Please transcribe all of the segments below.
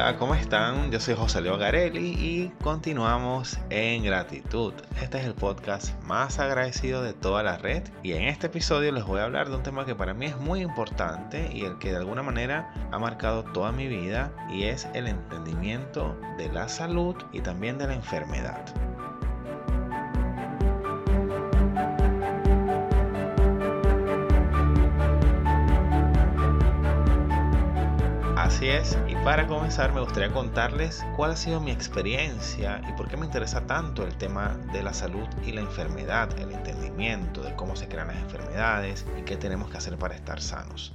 Hola, ¿cómo están? Yo soy José Leo Garelli y continuamos en Gratitud. Este es el podcast más agradecido de toda la red y en este episodio les voy a hablar de un tema que para mí es muy importante y el que de alguna manera ha marcado toda mi vida, y es el entendimiento de la salud y también de la enfermedad. Así es, y para comenzar me gustaría contarles cuál ha sido mi experiencia y por qué me interesa tanto el tema de la salud y la enfermedad, el entendimiento de cómo se crean las enfermedades y qué tenemos que hacer para estar sanos.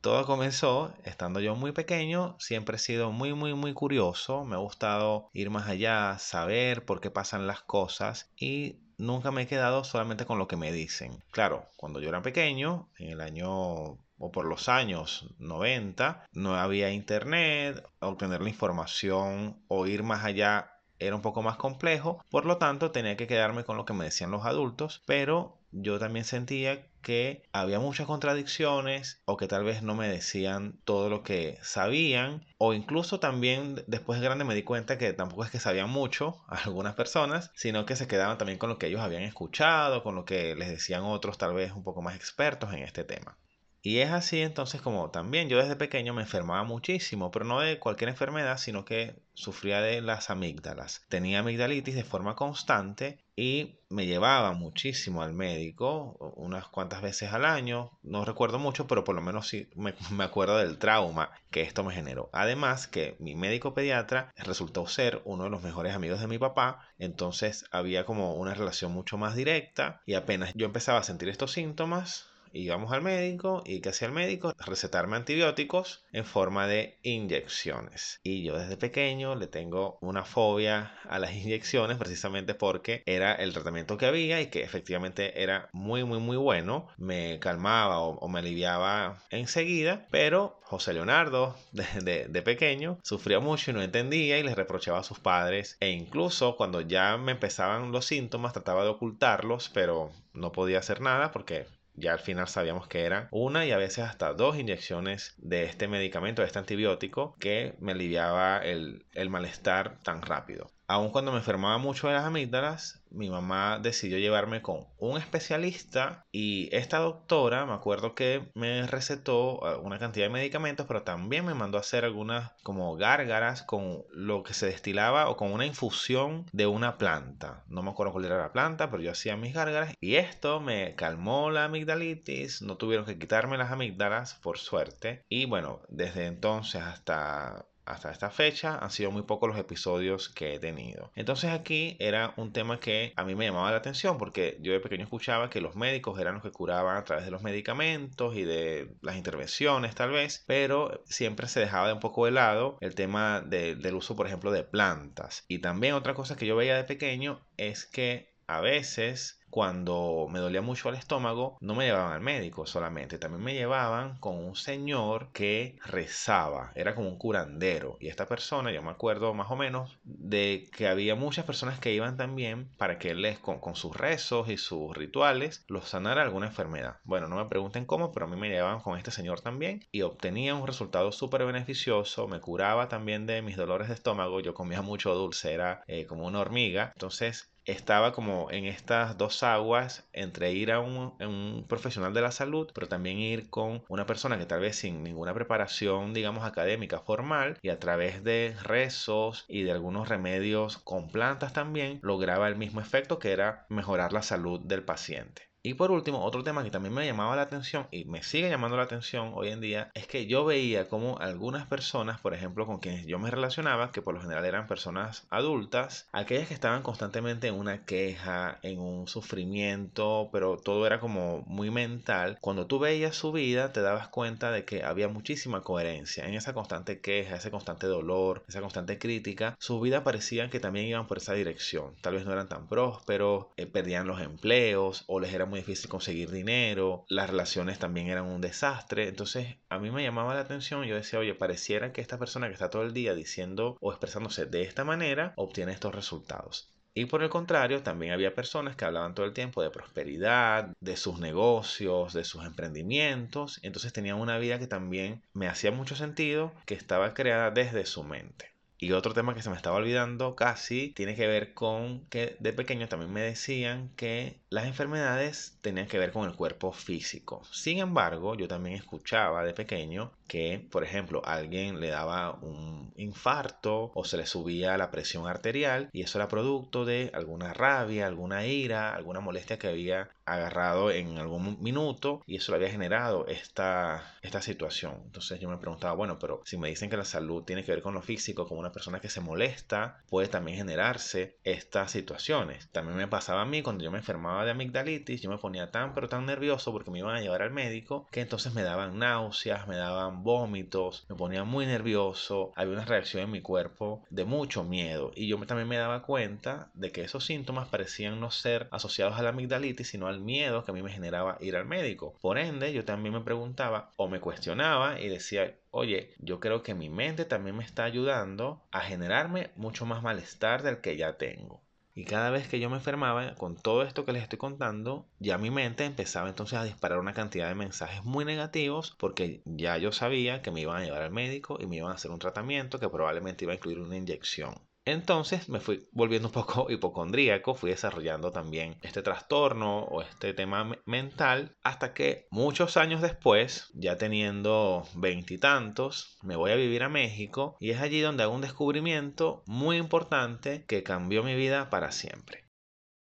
Todo comenzó estando yo muy pequeño, siempre he sido muy curioso, me ha gustado ir más allá, saber por qué pasan las cosas y nunca me he quedado solamente con lo que me dicen. Claro, cuando yo era pequeño, en el año... o por los años 90, no había internet, obtener la información o ir más allá era un poco más complejo, por lo tanto tenía que quedarme con lo que me decían los adultos, pero yo también sentía que había muchas contradicciones o que tal vez no me decían todo lo que sabían, o incluso también después de grande me di cuenta que tampoco es que sabían mucho algunas personas, sino que se quedaban también con lo que ellos habían escuchado, con lo que les decían otros tal vez un poco más expertos en este tema. Y es así entonces como también yo desde pequeño me enfermaba muchísimo, pero no de cualquier enfermedad, sino que sufría de las amígdalas. Tenía amigdalitis de forma constante y me llevaba muchísimo al médico, unas cuantas veces al año. No recuerdo mucho, pero por lo menos sí me acuerdo del trauma que esto me generó. Además que mi médico pediatra resultó ser uno de los mejores amigos de mi papá, entonces había como una relación mucho más directa y apenas yo empezaba a sentir estos síntomas... Íbamos al médico y ¿qué hacía el médico? Recetarme antibióticos en forma de inyecciones. Y yo desde pequeño le tengo una fobia a las inyecciones precisamente porque era el tratamiento que había y que efectivamente era muy bueno. Me calmaba o me aliviaba enseguida, pero José Leonardo de pequeño sufría mucho y no entendía y les reprochaba a sus padres. E incluso cuando ya me empezaban los síntomas trataba de ocultarlos, pero no podía hacer nada porque... Ya al final sabíamos que eran una y a veces hasta dos inyecciones de este medicamento, de este antibiótico, que me aliviaba el malestar tan rápido. Aun cuando me enfermaba mucho de las amígdalas, mi mamá decidió llevarme con un especialista y esta doctora, me acuerdo que me recetó una cantidad de medicamentos, pero también me mandó a hacer algunas como gárgaras con lo que se destilaba o con una infusión de una planta. No me acuerdo cuál era la planta, pero yo hacía mis gárgaras y esto me calmó la amigdalitis, no tuvieron que quitarme las amígdalas, por suerte. Y bueno, desde entonces hasta esta fecha han sido muy pocos los episodios que he tenido. Entonces aquí era un tema que a mí me llamaba la atención porque yo de pequeño escuchaba que los médicos eran los que curaban a través de los medicamentos y de las intervenciones tal vez, pero siempre se dejaba de un poco de lado el tema del uso, por ejemplo, de plantas. Y también otra cosa que yo veía de pequeño es que a veces... Cuando me dolía mucho el estómago, no me llevaban al médico solamente, también me llevaban con un señor que rezaba, era como un curandero. Y esta persona, yo me acuerdo más o menos de que había muchas personas que iban también para que él les, con sus rezos y sus rituales, los sanara alguna enfermedad. Bueno, no me pregunten cómo, pero a mí me llevaban con este señor también y obtenía un resultado súper beneficioso, me curaba también de mis dolores de estómago, yo comía mucho dulce, era como una hormiga, entonces... Estaba como en estas dos aguas entre ir a un profesional de la salud, pero también ir con una persona que tal vez sin ninguna preparación, digamos, académica formal, y a través de rezos y de algunos remedios con plantas también, lograba el mismo efecto que era mejorar la salud del paciente. Y por último, otro tema que también me llamaba la atención y me sigue llamando la atención hoy en día es que yo veía como algunas personas, por ejemplo, con quienes yo me relacionaba, que por lo general eran personas adultas, aquellas que estaban constantemente en una queja, en un sufrimiento, pero todo era como muy mental. Cuando tú veías su vida, te dabas cuenta de que había muchísima coherencia en esa constante queja, ese constante dolor, esa constante crítica. Sus vidas parecían que también iban por esa dirección. Tal vez no eran tan prósperos, perdían los empleos o les era muy difícil conseguir dinero, las relaciones también eran un desastre. Entonces a mí me llamaba la atención, yo decía, oye, pareciera que esta persona que está todo el día diciendo o expresándose de esta manera obtiene estos resultados. Y por el contrario, también había personas que hablaban todo el tiempo de prosperidad, de sus negocios, de sus emprendimientos. Entonces tenían una vida que también me hacía mucho sentido, que estaba creada desde su mente. Y otro tema que se me estaba olvidando casi tiene que ver con que de pequeño también me decían que las enfermedades tenían que ver con el cuerpo físico. Sin embargo, yo también escuchaba de pequeño que, por ejemplo, a alguien le daba un infarto o se le subía la presión arterial y eso era producto de alguna rabia, alguna ira, alguna molestia que había agarrado en algún minuto y eso le había generado esta situación. Entonces yo me preguntaba, bueno, pero si me dicen que la salud tiene que ver con lo físico, como una persona que se molesta, puede también generarse estas situaciones. También me pasaba a mí cuando yo me enfermaba de amigdalitis, yo me ponía tan pero tan nervioso porque me iban a llevar al médico que entonces me daban náuseas, me daban vómitos, me ponía muy nervioso, había una reacción en mi cuerpo de mucho miedo y yo también me daba cuenta de que esos síntomas parecían no ser asociados a la amigdalitis sino al miedo que a mí me generaba ir al médico. Por ende, yo también me preguntaba o me cuestionaba y decía, oye, yo creo que mi mente también me está ayudando a generarme mucho más malestar del que ya tengo. Y cada vez que yo me enfermaba, con todo esto que les estoy contando, ya mi mente empezaba entonces a disparar una cantidad de mensajes muy negativos porque ya yo sabía que me iban a llevar al médico y me iban a hacer un tratamiento que probablemente iba a incluir una inyección. Entonces me fui volviendo un poco hipocondríaco, fui desarrollando también este trastorno o este tema mental hasta que muchos años después, ya teniendo 20 y tantos, me voy a vivir a México y es allí donde hago un descubrimiento muy importante que cambió mi vida para siempre.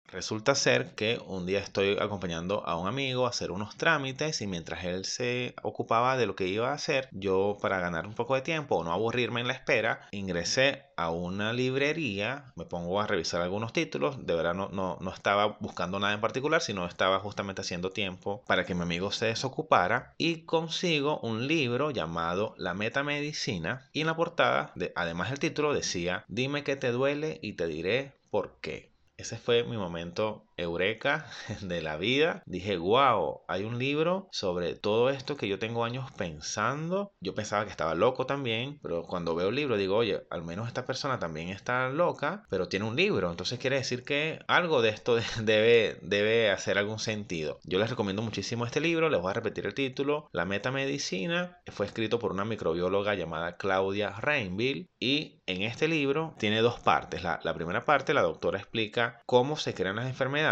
Resulta ser que un día estoy acompañando a un amigo a hacer unos trámites y mientras él se ocupaba de lo que iba a hacer, yo para ganar un poco de tiempo o no aburrirme en la espera, ingresé a una librería, me pongo a revisar algunos títulos, de verdad no estaba buscando nada en particular, sino estaba justamente haciendo tiempo para que mi amigo se desocupara y consigo un libro llamado La Metamedicina y en la portada, además del título, decía «Dime qué te duele y te diré por qué». Ese fue mi momento eureka de la vida. Dije, wow, hay un libro sobre todo esto que yo tengo años pensando. Yo pensaba que estaba loco también, pero cuando veo el libro digo, oye, al menos esta persona también está loca, pero tiene un libro. Entonces quiere decir que algo de esto debe hacer algún sentido. Yo les recomiendo muchísimo este libro, les voy a repetir el título. La Metamedicina fue escrito por una microbióloga llamada Claudia Rainville y en este libro tiene dos partes. La primera parte, la doctora explica cómo se crean las enfermedades,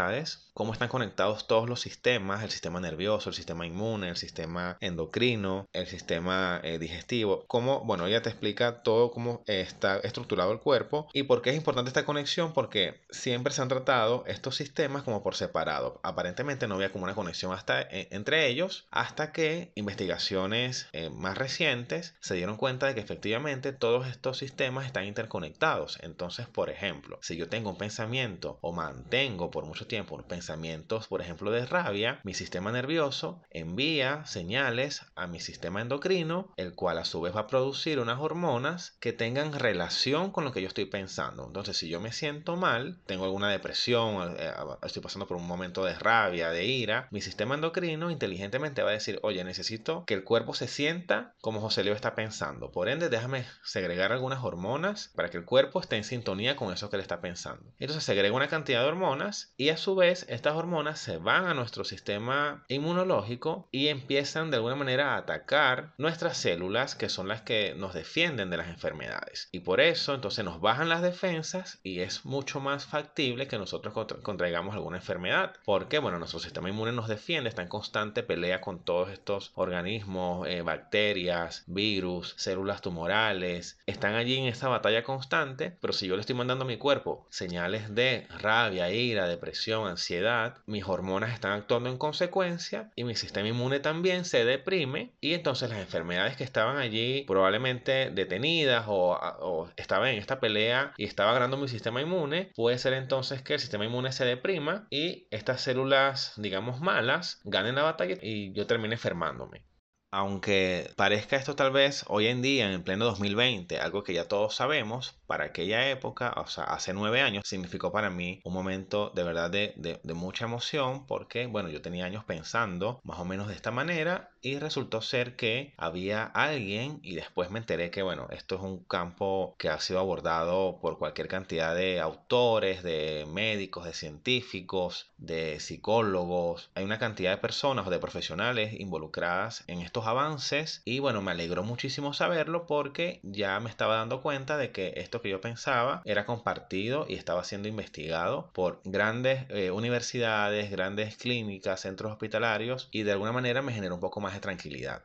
cómo están conectados todos los sistemas, el sistema nervioso, el sistema inmune, el sistema endocrino, el sistema digestivo, cómo, bueno, ella te explica todo cómo está estructurado el cuerpo y por qué es importante esta conexión, porque siempre se han tratado estos sistemas como por separado. Aparentemente no había como una conexión entre ellos, hasta que investigaciones más recientes se dieron cuenta de que efectivamente todos estos sistemas están interconectados. Entonces, por ejemplo, si yo tengo un pensamiento o mantengo por mucho tiempo pensamientos, por ejemplo, de rabia, mi sistema nervioso envía señales a mi sistema endocrino, el cual a su vez va a producir unas hormonas que tengan relación con lo que yo estoy pensando. Entonces, si yo me siento mal, tengo alguna depresión, estoy pasando por un momento de rabia, de ira, mi sistema endocrino inteligentemente va a decir, oye, necesito que el cuerpo se sienta como José Leo está pensando. Por ende, déjame segregar algunas hormonas para que el cuerpo esté en sintonía con eso que le está pensando. Entonces, segrega una cantidad de hormonas y a su vez estas hormonas se van a nuestro sistema inmunológico y empiezan de alguna manera a atacar nuestras células, que son las que nos defienden de las enfermedades, y por eso entonces nos bajan las defensas y es mucho más factible que nosotros contraigamos alguna enfermedad, porque bueno, nuestro sistema inmune nos defiende, está en constante pelea con todos estos organismos, bacterias, virus, células tumorales, están allí en esta batalla constante. Pero si yo le estoy mandando a mi cuerpo señales de rabia, ira, depresión, ansiedad, mis hormonas están actuando en consecuencia y mi sistema inmune también se deprime y entonces las enfermedades que estaban allí probablemente detenidas o estaban en esta pelea y estaba ganando mi sistema inmune, puede ser entonces que el sistema inmune se deprima y estas células, digamos, malas ganen la batalla y yo termine enfermándome. Aunque parezca esto tal vez hoy en día, en el pleno 2020, algo que ya todos sabemos, para aquella época, o sea, hace 9 años, significó para mí un momento de verdad de mucha emoción, porque, bueno, yo tenía años pensando más o menos de esta manera y resultó ser que había alguien, y después me enteré que, bueno, esto es un campo que ha sido abordado por cualquier cantidad de autores, de médicos, de científicos, de psicólogos. Hay una cantidad de personas o de profesionales involucradas en estos avances y bueno, me alegró muchísimo saberlo porque ya me estaba dando cuenta de que esto que yo pensaba era compartido y estaba siendo investigado por grandes universidades, grandes clínicas, centros hospitalarios y de alguna manera me generó un poco más de tranquilidad.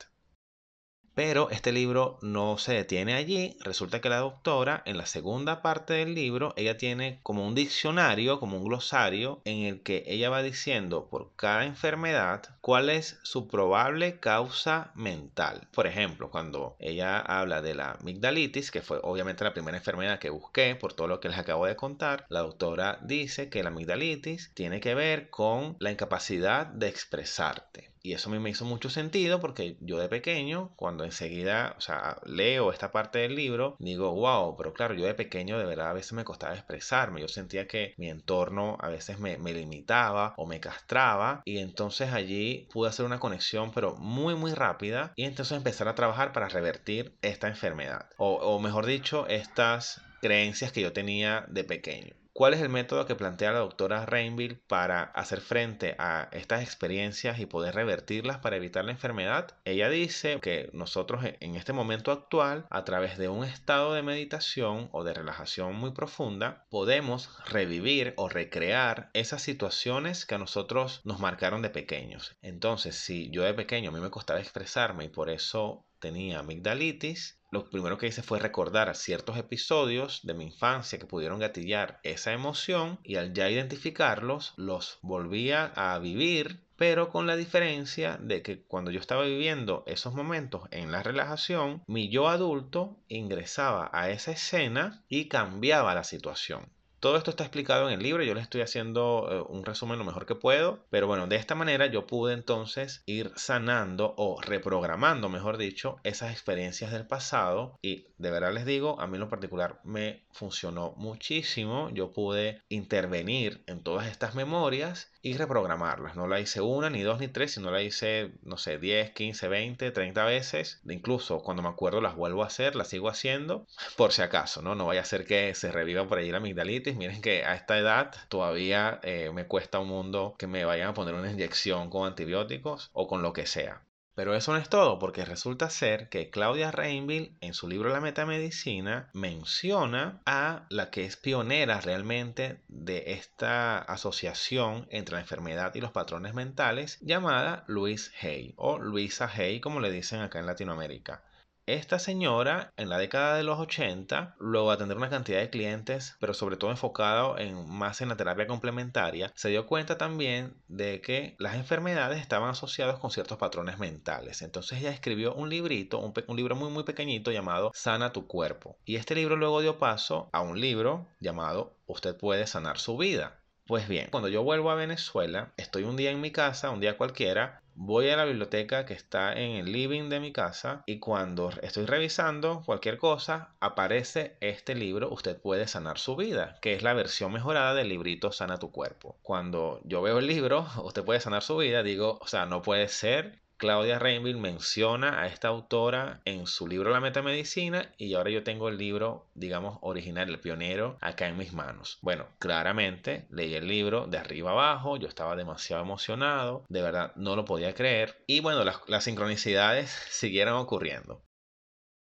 Pero este libro no se detiene allí. Resulta que la doctora, en la segunda parte del libro, ella tiene como un diccionario, como un glosario, en el que ella va diciendo por cada enfermedad cuál es su probable causa mental. Por ejemplo, cuando ella habla de la amigdalitis, que fue obviamente la primera enfermedad que busqué por todo lo que les acabo de contar, la doctora dice que la amigdalitis tiene que ver con la incapacidad de expresarte. Y eso a mí me hizo mucho sentido porque yo de pequeño, cuando enseguida, o sea, leo esta parte del libro, digo, wow, pero claro, yo de pequeño de verdad a veces me costaba expresarme. Yo sentía que mi entorno a veces me limitaba o me castraba. Y entonces allí pude hacer una conexión, pero muy, muy rápida. Y entonces empezar a trabajar para revertir esta enfermedad. O mejor dicho, estas creencias que yo tenía de pequeño. ¿Cuál es el método que plantea la doctora Rainville para hacer frente a estas experiencias y poder revertirlas para evitar la enfermedad? Ella dice que nosotros en este momento actual, a través de un estado de meditación o de relajación muy profunda, podemos revivir o recrear esas situaciones que a nosotros nos marcaron de pequeños. Entonces, si yo de pequeño a mí me costaba expresarme y por eso tenía amigdalitis, lo primero que hice fue recordar ciertos episodios de mi infancia que pudieron gatillar esa emoción y al ya identificarlos, los volvía a vivir, pero con la diferencia de que cuando yo estaba viviendo esos momentos en la relajación, mi yo adulto ingresaba a esa escena y cambiaba la situación. Todo esto está explicado en el libro, yo les estoy haciendo un resumen lo mejor que puedo, pero bueno, de esta manera yo pude entonces ir sanando o reprogramando, mejor dicho, esas experiencias del pasado y de verdad les digo, a mí en lo particular me funcionó muchísimo, yo pude intervenir en todas estas memorias y reprogramarlas, no la hice una, ni dos, ni tres, sino la hice, no sé, 10, 15, 20, 30 veces, incluso cuando me acuerdo las vuelvo a hacer, las sigo haciendo, por si acaso, ¿no? No vaya a ser que se reviva por allí la amigdalitis. Miren que a esta edad todavía me cuesta un mundo que me vayan a poner una inyección con antibióticos o con lo que sea. Pero eso no es todo, porque resulta ser que Claudia Rainville en su libro La Metamedicina menciona a la que es pionera realmente de esta asociación entre la enfermedad y los patrones mentales llamada Louise Hay o Luisa Hay como le dicen acá en Latinoamérica. Esta señora en la década de los 80 luego atender una cantidad de clientes, pero sobre todo enfocado más en la terapia complementaria, se dio cuenta también de que las enfermedades estaban asociadas con ciertos patrones mentales. Entonces ella escribió un librito, un libro muy muy pequeñito llamado Sana tu cuerpo. Y este libro luego dio paso a un libro llamado Usted puede sanar su vida. Pues bien, cuando yo vuelvo a Venezuela, estoy un día en mi casa, un día cualquiera, voy a la biblioteca que está en el living de mi casa y cuando estoy revisando cualquier cosa, aparece este libro, Usted puede sanar su vida, que es la versión mejorada del librito Sana tu cuerpo. Cuando yo veo el libro, Usted puede sanar su vida, digo, o sea, no puede ser. Claudia Rainville menciona a esta autora en su libro La Metamedicina y ahora yo tengo el libro, digamos, original, el pionero, acá en mis manos. Bueno, claramente leí el libro de arriba abajo, yo estaba demasiado emocionado, de verdad no lo podía creer y bueno, las sincronicidades siguieron ocurriendo.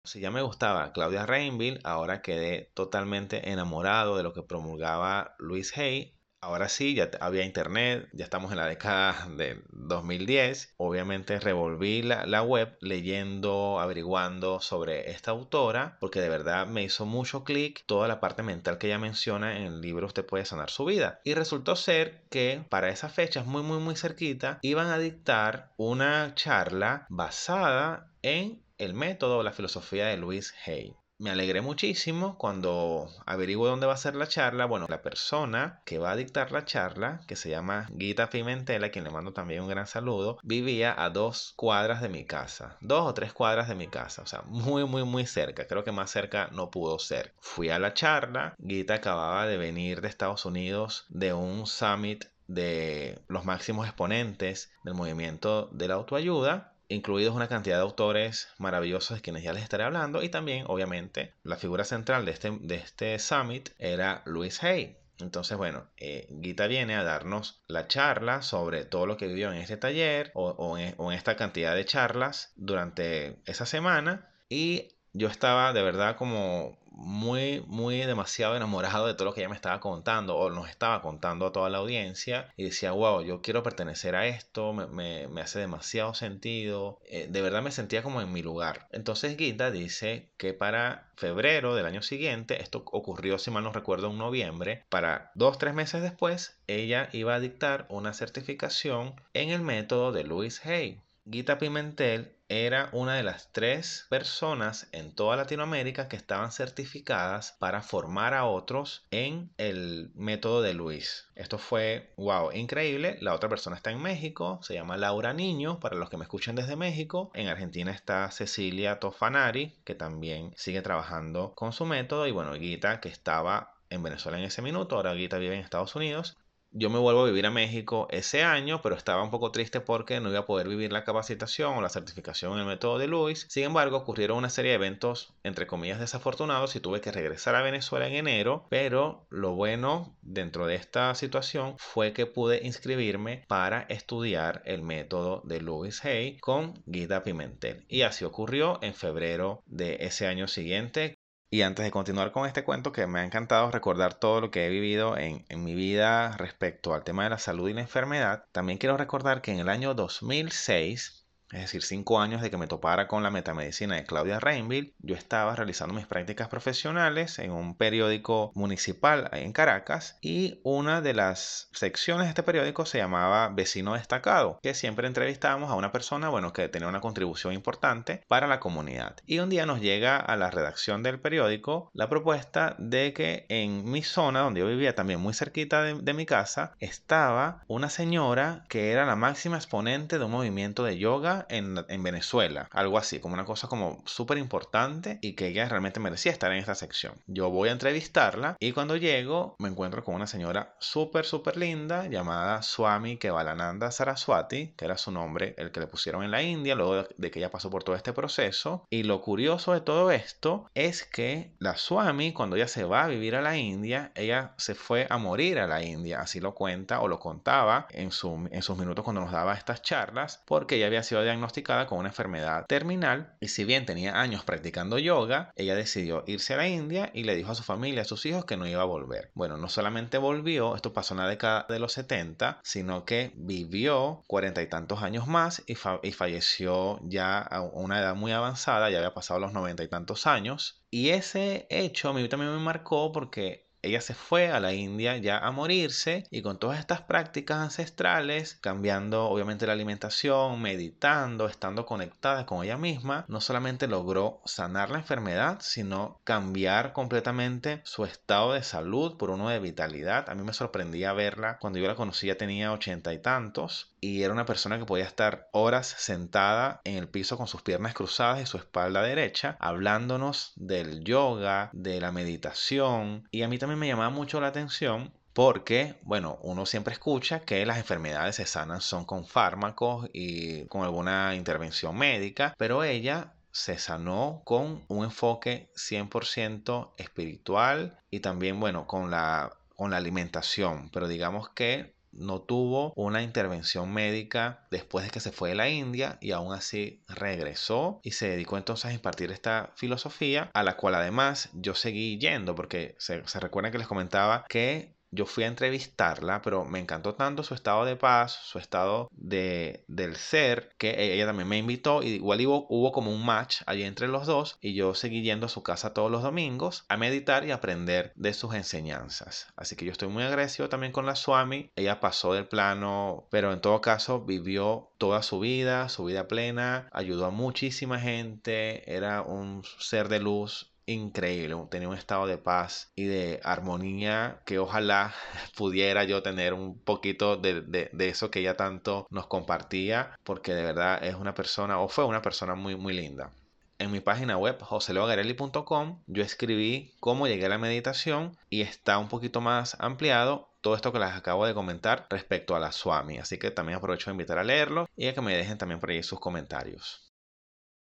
Si ya me gustaba Claudia Rainville, ahora quedé totalmente enamorado de lo que promulgaba Louise Hay. Ahora sí, ya había internet, ya estamos en la década de 2010. Obviamente revolví la web leyendo, averiguando sobre esta autora, porque de verdad me hizo mucho clic toda la parte mental que ella menciona en el libro Usted puede sanar su vida. Y resultó ser que para esas fechas muy, muy, muy cerquita, iban a dictar una charla basada en el método o la filosofía de Louise Hay. me alegré muchísimo cuando averigué dónde va a ser la charla. Bueno, la persona que va a dictar la charla, que se llama Guita Pimentela, a quien le mando también un gran saludo, vivía a 2 cuadras de mi casa. 2 o 3 cuadras de mi casa. O sea, muy cerca. Creo que más cerca no pudo ser. Fui a la charla. Guita acababa de venir de Estados Unidos de un summit de los máximos exponentes del movimiento de la autoayuda, incluidos una cantidad de autores maravillosos de quienes ya les estaré hablando, y también, obviamente, la figura central de este summit era Louise Hay. Entonces, bueno, Guita viene a darnos la charla sobre todo lo que vivió en este taller o en esta cantidad de charlas durante esa semana, y yo estaba de verdad como muy demasiado enamorado de todo lo que ella me estaba contando o nos estaba contando a toda la audiencia, y decía, wow, yo quiero pertenecer a esto, me hace demasiado sentido, de verdad me sentía como en mi lugar. Entonces Guita dice que para febrero del año siguiente, esto ocurrió si mal no recuerdo en noviembre, para 2 o 3 meses después, ella iba a dictar una certificación en el método de Louise Hay. Guita Pimentel era una de las 3 personas en toda Latinoamérica que estaban certificadas para formar a otros en el método de Luis. Esto fue, wow, increíble. La otra persona está en México, se llama Laura Niño, para los que me escuchan desde México. En Argentina está Cecilia Tofanari, que también sigue trabajando con su método. Y bueno, Guita, que estaba en Venezuela en ese minuto, ahora Guita vive en Estados Unidos. Yo me vuelvo a vivir a México ese año, pero estaba un poco triste porque no iba a poder vivir la capacitación o la certificación en el método de Luis. Sin embargo, ocurrieron una serie de eventos, entre comillas, desafortunados y tuve que regresar a Venezuela en enero. Pero lo bueno dentro de esta situación fue que pude inscribirme para estudiar el método de Louise Hay con Guita Pimentel. Y así ocurrió en febrero de ese año siguiente. Y antes de continuar con este cuento que me ha encantado recordar todo lo que he vivido en mi vida respecto al tema de la salud y la enfermedad, también quiero recordar que en el año 2006, es decir, 5 años de que me topara con La Metamedicina de Claudia Rainville, yo estaba realizando mis prácticas profesionales en un periódico municipal en Caracas, y una de las secciones de este periódico se llamaba Vecino Destacado, que siempre entrevistábamos a una persona, bueno, que tenía una contribución importante para la comunidad. Y un día nos llega a la redacción del periódico la propuesta de que en mi zona, donde yo vivía también muy cerquita de mi casa, estaba una señora que era la máxima exponente de un movimiento de yoga en Venezuela, algo así, como una cosa como súper importante, y que ella realmente merecía estar en esta sección. Yo voy a entrevistarla, y cuando llego me encuentro con una señora súper linda llamada Swami Kevalananda Saraswati, que era su nombre, el que le pusieron en la India luego de que ella pasó por todo este proceso. Y lo curioso de todo esto es que la Swami, cuando ella se va a vivir a la India, ella se fue a morir a la India, así lo cuenta o lo contaba en sus minutos cuando nos daba estas charlas, porque ella había sido diagnosticada con una enfermedad terminal, y si bien tenía años practicando yoga, ella decidió irse a la India y le dijo a su familia, a sus hijos, que no iba a volver. Bueno, no solamente volvió, esto pasó en la década de los 70, sino que vivió 40 y tantos años más y falleció ya a una edad muy avanzada, ya había pasado los 90 y tantos años. Y ese hecho a mí también me marcó porque ella se fue a la India ya a morirse, y con todas estas prácticas ancestrales, cambiando obviamente la alimentación, meditando, estando conectada con ella misma, no solamente logró sanar la enfermedad, sino cambiar completamente su estado de salud por uno de vitalidad. A mí me sorprendía verla. Cuando yo la conocí ya tenía 80 y tantos. Y era una persona que podía estar horas sentada en el piso con sus piernas cruzadas y su espalda derecha, hablándonos del yoga, de la meditación. Y a mí también me llamaba mucho la atención porque, bueno, uno siempre escucha que las enfermedades se sanan son con fármacos y con alguna intervención médica, pero ella se sanó con un enfoque 100% espiritual y también, bueno, con la alimentación. Pero digamos que no tuvo una intervención médica después de que se fue de la India, y aún así regresó y se dedicó entonces a impartir esta filosofía, a la cual además yo seguí yendo, porque se recuerdan que les comentaba que yo fui a entrevistarla, pero me encantó tanto su estado de paz, su estado del ser, que ella también me invitó, y igual hubo como un match allí entre los dos, y yo seguí yendo a su casa todos los domingos a meditar y aprender de sus enseñanzas. Así que yo estoy muy agradecido también con la Swami. Ella pasó del plano, pero en todo caso vivió toda su vida plena, ayudó a muchísima gente, era un ser de luz increíble, tenía un estado de paz y de armonía que ojalá pudiera yo tener un poquito de eso que ella tanto nos compartía, porque de verdad es una persona, o fue una persona muy, muy linda. En mi página web joseleogarelli.com yo escribí cómo llegué a la meditación y está un poquito más ampliado todo esto que les acabo de comentar respecto a la Swami. Así que también aprovecho de invitar a leerlo y a que me dejen también por ahí sus comentarios.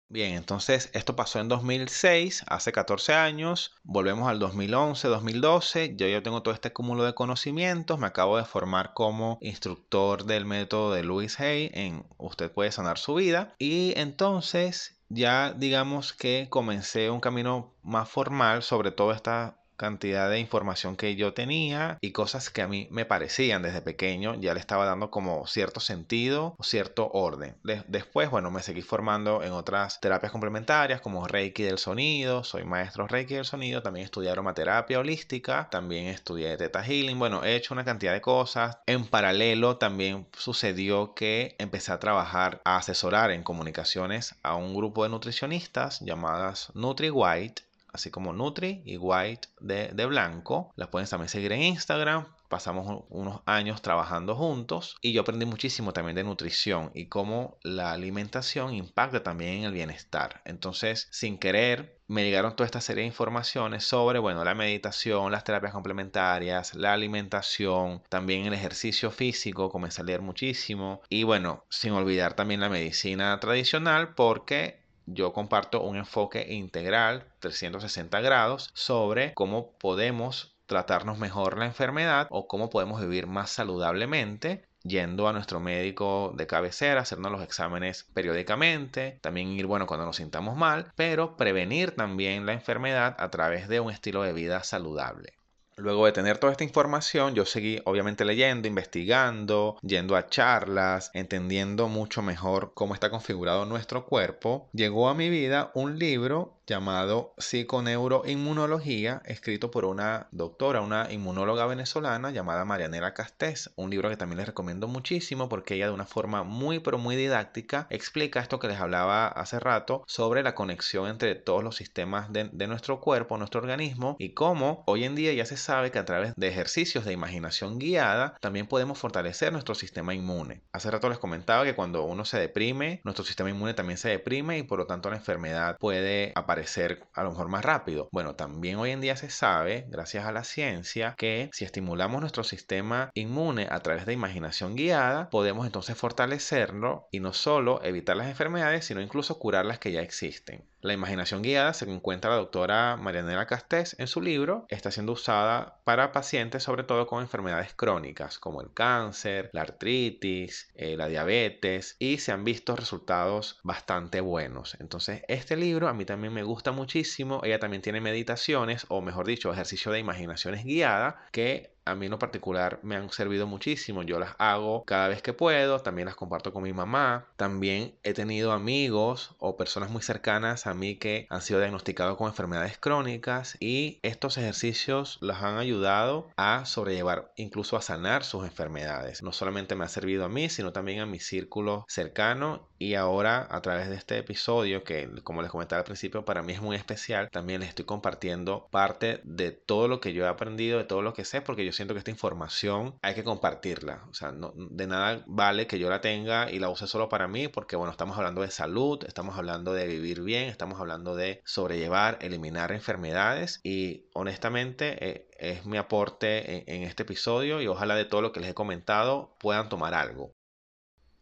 Bien, entonces esto pasó en 2006, hace 14 años. Volvemos al 2011, 2012. Yo ya tengo todo este cúmulo de conocimientos. Me acabo de formar como instructor del método de Louise Hay en Usted puede sanar su vida. Y entonces ya digamos que comencé un camino más formal sobre todo esta cantidad de información que yo tenía y cosas que a mí me parecían desde pequeño, ya le estaba dando como cierto sentido o cierto orden. Después, bueno, me seguí formando en otras terapias complementarias como Reiki del sonido, soy maestro Reiki del sonido, también estudié aromaterapia holística, también estudié Theta Healing, bueno, he hecho una cantidad de cosas. En paralelo también sucedió que empecé a trabajar, a asesorar en comunicaciones a un grupo de nutricionistas llamadas NutriWhite, así como Nutri y White de blanco. Las pueden también seguir en Instagram. Pasamos unos años trabajando juntos y yo aprendí muchísimo también de nutrición y cómo la alimentación impacta también en el bienestar. Entonces, sin querer, me llegaron toda esta serie de informaciones sobre, bueno, la meditación, las terapias complementarias, la alimentación, también el ejercicio físico, comencé a leer muchísimo y, bueno, sin olvidar también la medicina tradicional porque yo comparto un enfoque integral 360 grados sobre cómo podemos tratarnos mejor la enfermedad o cómo podemos vivir más saludablemente, yendo a nuestro médico de cabecera, hacernos los exámenes periódicamente, también ir, bueno, cuando nos sintamos mal, pero prevenir también la enfermedad a través de un estilo de vida saludable. Luego de tener toda esta información, yo seguí obviamente leyendo, investigando, yendo a charlas, entendiendo mucho mejor cómo está configurado nuestro cuerpo. Llegó a mi vida un libro llamado Psiconeuroinmunología, escrito por una doctora, una inmunóloga venezolana llamada Marianela Castés. Un libro que también les recomiendo muchísimo porque ella de una forma muy pero muy didáctica explica esto que les hablaba hace rato sobre la conexión entre todos los sistemas de nuestro cuerpo, nuestro organismo y cómo hoy en día ya se sabe que a través de ejercicios de imaginación guiada también podemos fortalecer nuestro sistema inmune. Hace rato les comentaba que cuando uno se deprime, nuestro sistema inmune también se deprime y por lo tanto la enfermedad puede aparecer a lo mejor más rápido. Bueno, también hoy en día se sabe, gracias a la ciencia, que si estimulamos nuestro sistema inmune a través de imaginación guiada, podemos entonces fortalecerlo y no solo evitar las enfermedades, sino incluso curar las que ya existen. La imaginación guiada, se encuentra la doctora Marianela Castés en su libro, está siendo usada para pacientes sobre todo con enfermedades crónicas como el cáncer, la artritis, la diabetes y se han visto resultados bastante buenos. Entonces este libro a mí también me gusta muchísimo, ella también tiene meditaciones o mejor dicho ejercicio de imaginaciones guiada que a mí en lo particular me han servido muchísimo. Yo las hago cada vez que puedo. También las comparto con mi mamá. También he tenido amigos o personas muy cercanas a mí que han sido diagnosticados con enfermedades crónicas y estos ejercicios las han ayudado a sobrellevar, incluso a sanar sus enfermedades. No solamente me ha servido a mí, sino también a mi círculo cercano. Y ahora a través de este episodio que como les comentaba al principio para mí es muy especial, también les estoy compartiendo parte de todo lo que yo he aprendido, de todo lo que sé, porque yo siento que esta información hay que compartirla. O sea, no, de nada vale que yo la tenga y la use solo para mí porque bueno, estamos hablando de salud, estamos hablando de vivir bien, estamos hablando de sobrellevar, eliminar enfermedades y honestamente es mi aporte en este episodio y ojalá de todo lo que les he comentado puedan tomar algo.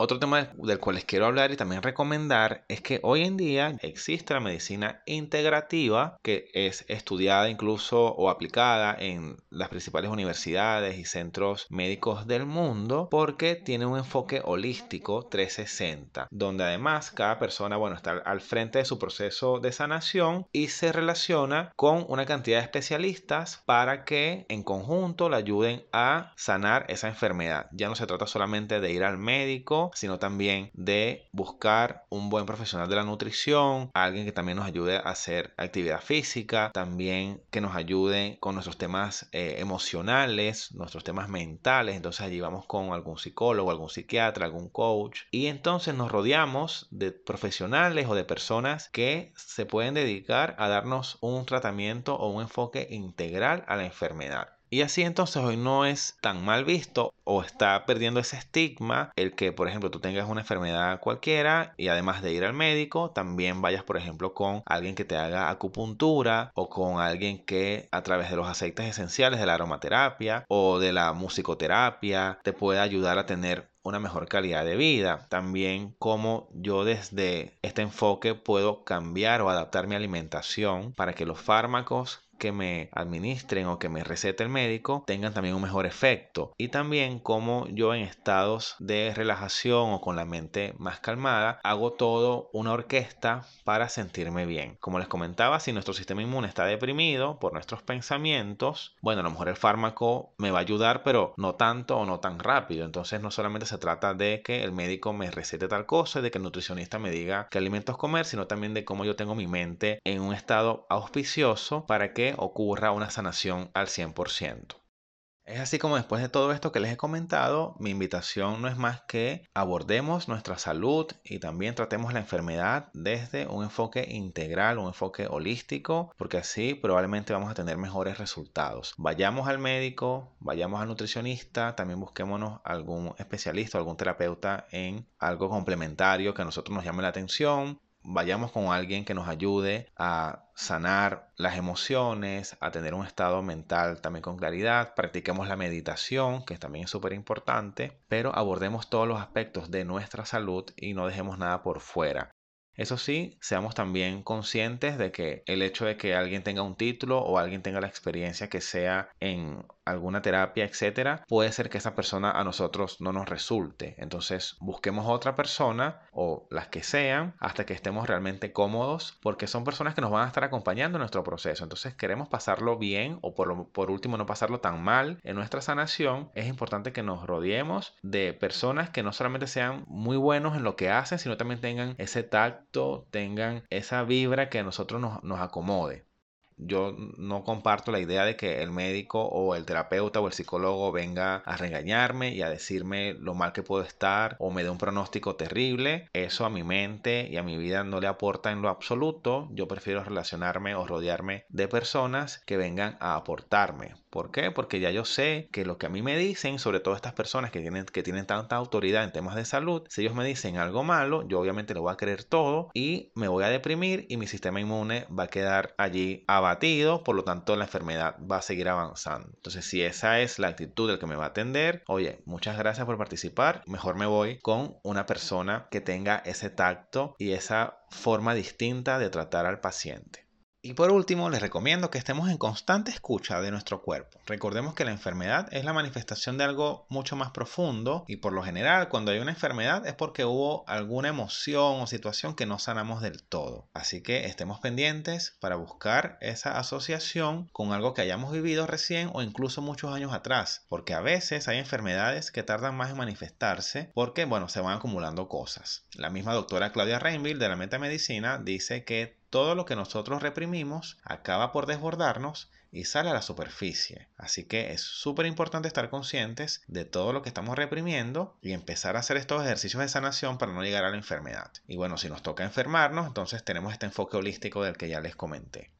Otro tema del cual les quiero hablar y también recomendar es que hoy en día existe la medicina integrativa que es estudiada incluso o aplicada en las principales universidades y centros médicos del mundo porque tiene un enfoque holístico 360, donde además cada persona, bueno, está al frente de su proceso de sanación y se relaciona con una cantidad de especialistas para que en conjunto le ayuden a sanar esa enfermedad. Ya no se trata solamente de ir al médico médico, sino también de buscar un buen profesional de la nutrición, alguien que también nos ayude a hacer actividad física, también que nos ayude con nuestros temas emocionales, nuestros temas mentales. Entonces allí vamos con algún psicólogo, algún psiquiatra, algún coach, y entonces nos rodeamos de profesionales o de personas que se pueden dedicar a darnos un tratamiento o un enfoque integral a la enfermedad. Y así entonces hoy no es tan mal visto o está perdiendo ese estigma el que, por ejemplo, tú tengas una enfermedad cualquiera y además de ir al médico, también vayas, por ejemplo, con alguien que te haga acupuntura o con alguien que a través de los aceites esenciales, de la aromaterapia o de la musicoterapia te pueda ayudar a tener una mejor calidad de vida. También cómo yo desde este enfoque puedo cambiar o adaptar mi alimentación para que los fármacos que me administren o que me recete el médico tengan también un mejor efecto, y también como yo en estados de relajación o con la mente más calmada hago todo una orquesta para sentirme bien. Como les comentaba, si nuestro sistema inmune está deprimido por nuestros pensamientos, bueno, a lo mejor el fármaco me va a ayudar, pero no tanto o no tan rápido. Entonces no solamente se trata de que el médico me recete tal cosa, de que el nutricionista me diga qué alimentos comer, sino también de cómo yo tengo mi mente en un estado auspicioso para que ocurra una sanación al 100%. Es así como, después de todo esto que les he comentado, mi invitación no es más que abordemos nuestra salud y también tratemos la enfermedad desde un enfoque integral, un enfoque holístico, porque así probablemente vamos a tener mejores resultados. Vayamos al médico, vayamos al nutricionista, también busquémonos algún especialista, algún terapeuta en algo complementario que a nosotros nos llame la atención. Vayamos con alguien que nos ayude a sanar las emociones, a tener un estado mental también con claridad. Practiquemos la meditación, que también es súper importante, pero abordemos todos los aspectos de nuestra salud y no dejemos nada por fuera. Eso sí, seamos también conscientes de que el hecho de que alguien tenga un título o alguien tenga la experiencia que sea en alguna terapia, etcétera, puede ser que esa persona a nosotros no nos resulte. Entonces busquemos otra persona o las que sean hasta que estemos realmente cómodos, porque son personas que nos van a estar acompañando en nuestro proceso. Entonces queremos pasarlo bien o por último no pasarlo tan mal en nuestra sanación. Es importante que nos rodeemos de personas que no solamente sean muy buenos en lo que hacen, sino también tengan ese tacto, tengan esa vibra que a nosotros nos acomode. Yo no comparto la idea de que el médico o el terapeuta o el psicólogo venga a regañarme y a decirme lo mal que puedo estar o me dé un pronóstico terrible. Eso a mi mente y a mi vida no le aporta en lo absoluto. Yo prefiero relacionarme o rodearme de personas que vengan a aportarme. ¿Por qué? Porque ya yo sé que lo que a mí me dicen, sobre todo estas personas que tienen tanta autoridad en temas de salud, si ellos me dicen algo malo, yo obviamente lo voy a creer todo y me voy a deprimir y mi sistema inmune va a quedar allí abatido, por lo tanto la enfermedad va a seguir avanzando. Entonces, si esa es la actitud del que me va a atender, oye, muchas gracias por participar, mejor me voy con una persona que tenga ese tacto y esa forma distinta de tratar al paciente. Y por último, les recomiendo que estemos en constante escucha de nuestro cuerpo. Recordemos que la enfermedad es la manifestación de algo mucho más profundo, y por lo general cuando hay una enfermedad es porque hubo alguna emoción o situación que no sanamos del todo. Así que estemos pendientes para buscar esa asociación con algo que hayamos vivido recién o incluso muchos años atrás, porque a veces hay enfermedades que tardan más en manifestarse porque, bueno, se van acumulando cosas. La misma doctora Claudia Rainville de La Metamedicina dice que todo lo que nosotros reprimimos acaba por desbordarnos y sale a la superficie. Así que es súper importante estar conscientes de todo lo que estamos reprimiendo y empezar a hacer estos ejercicios de sanación para no llegar a la enfermedad. Y bueno, si nos toca enfermarnos, entonces tenemos este enfoque holístico del que ya les comenté.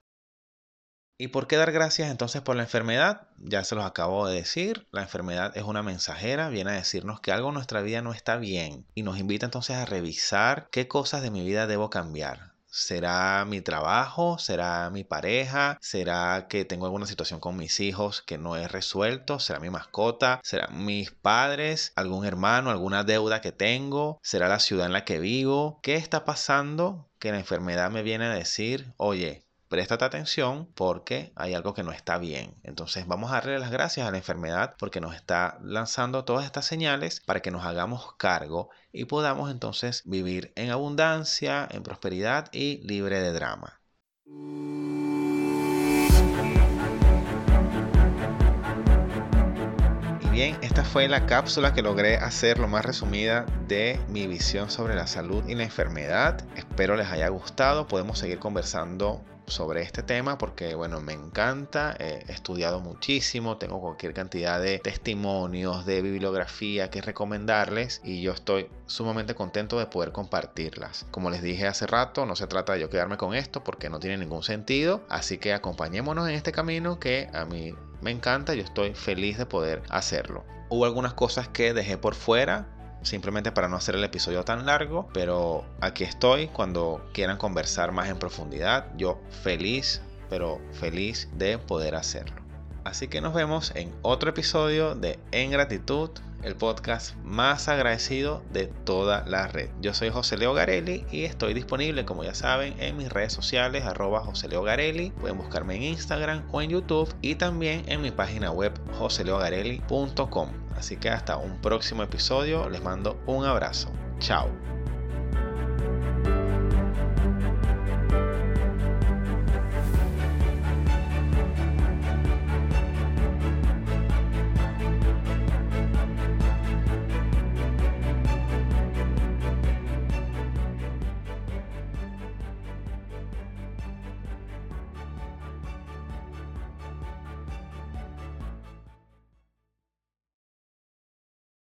¿Y por qué dar gracias entonces por la enfermedad? Ya se los acabo de decir, la enfermedad es una mensajera, viene a decirnos que algo en nuestra vida no está bien y nos invita entonces a revisar qué cosas de mi vida debo cambiar. ¿Será mi trabajo? ¿Será mi pareja? ¿Será que tengo alguna situación con mis hijos que no he resuelto? ¿Será mi mascota? ¿Será mis padres? ¿Algún hermano? ¿Alguna deuda que tengo? ¿Será la ciudad en la que vivo? ¿Qué está pasando que la enfermedad me viene a decir, oye, préstate atención porque hay algo que no está bien? Entonces vamos a darle las gracias a la enfermedad porque nos está lanzando todas estas señales para que nos hagamos cargo y podamos entonces vivir en abundancia, en prosperidad y libre de drama. bien, esta fue la cápsula que logré hacer lo más resumida de mi visión sobre la salud y la enfermedad. Espero les haya gustado. Podemos seguir conversando sobre este tema porque, bueno, me encanta, he estudiado muchísimo, tengo cualquier cantidad de testimonios, de bibliografía que recomendarles y yo estoy sumamente contento de poder compartirlas. Como les dije hace rato, no se trata de yo quedarme con esto porque no tiene ningún sentido, así que acompañémonos en este camino que a mí me encanta, yo estoy feliz de poder hacerlo. Hubo algunas cosas que dejé por fuera, simplemente para no hacer el episodio tan largo, pero aquí estoy cuando quieran conversar más en profundidad. Yo feliz, pero feliz de poder hacerlo. Así que nos vemos en otro episodio de En Gratitud, el podcast más agradecido de toda la red. Yo soy José Leo Garelli y estoy disponible, como ya saben, en mis redes sociales, @José Leo Garelli. Pueden buscarme en Instagram o en YouTube y también en mi página web joseleogarelli.com. Así que hasta un próximo episodio, les mando un abrazo. Chao.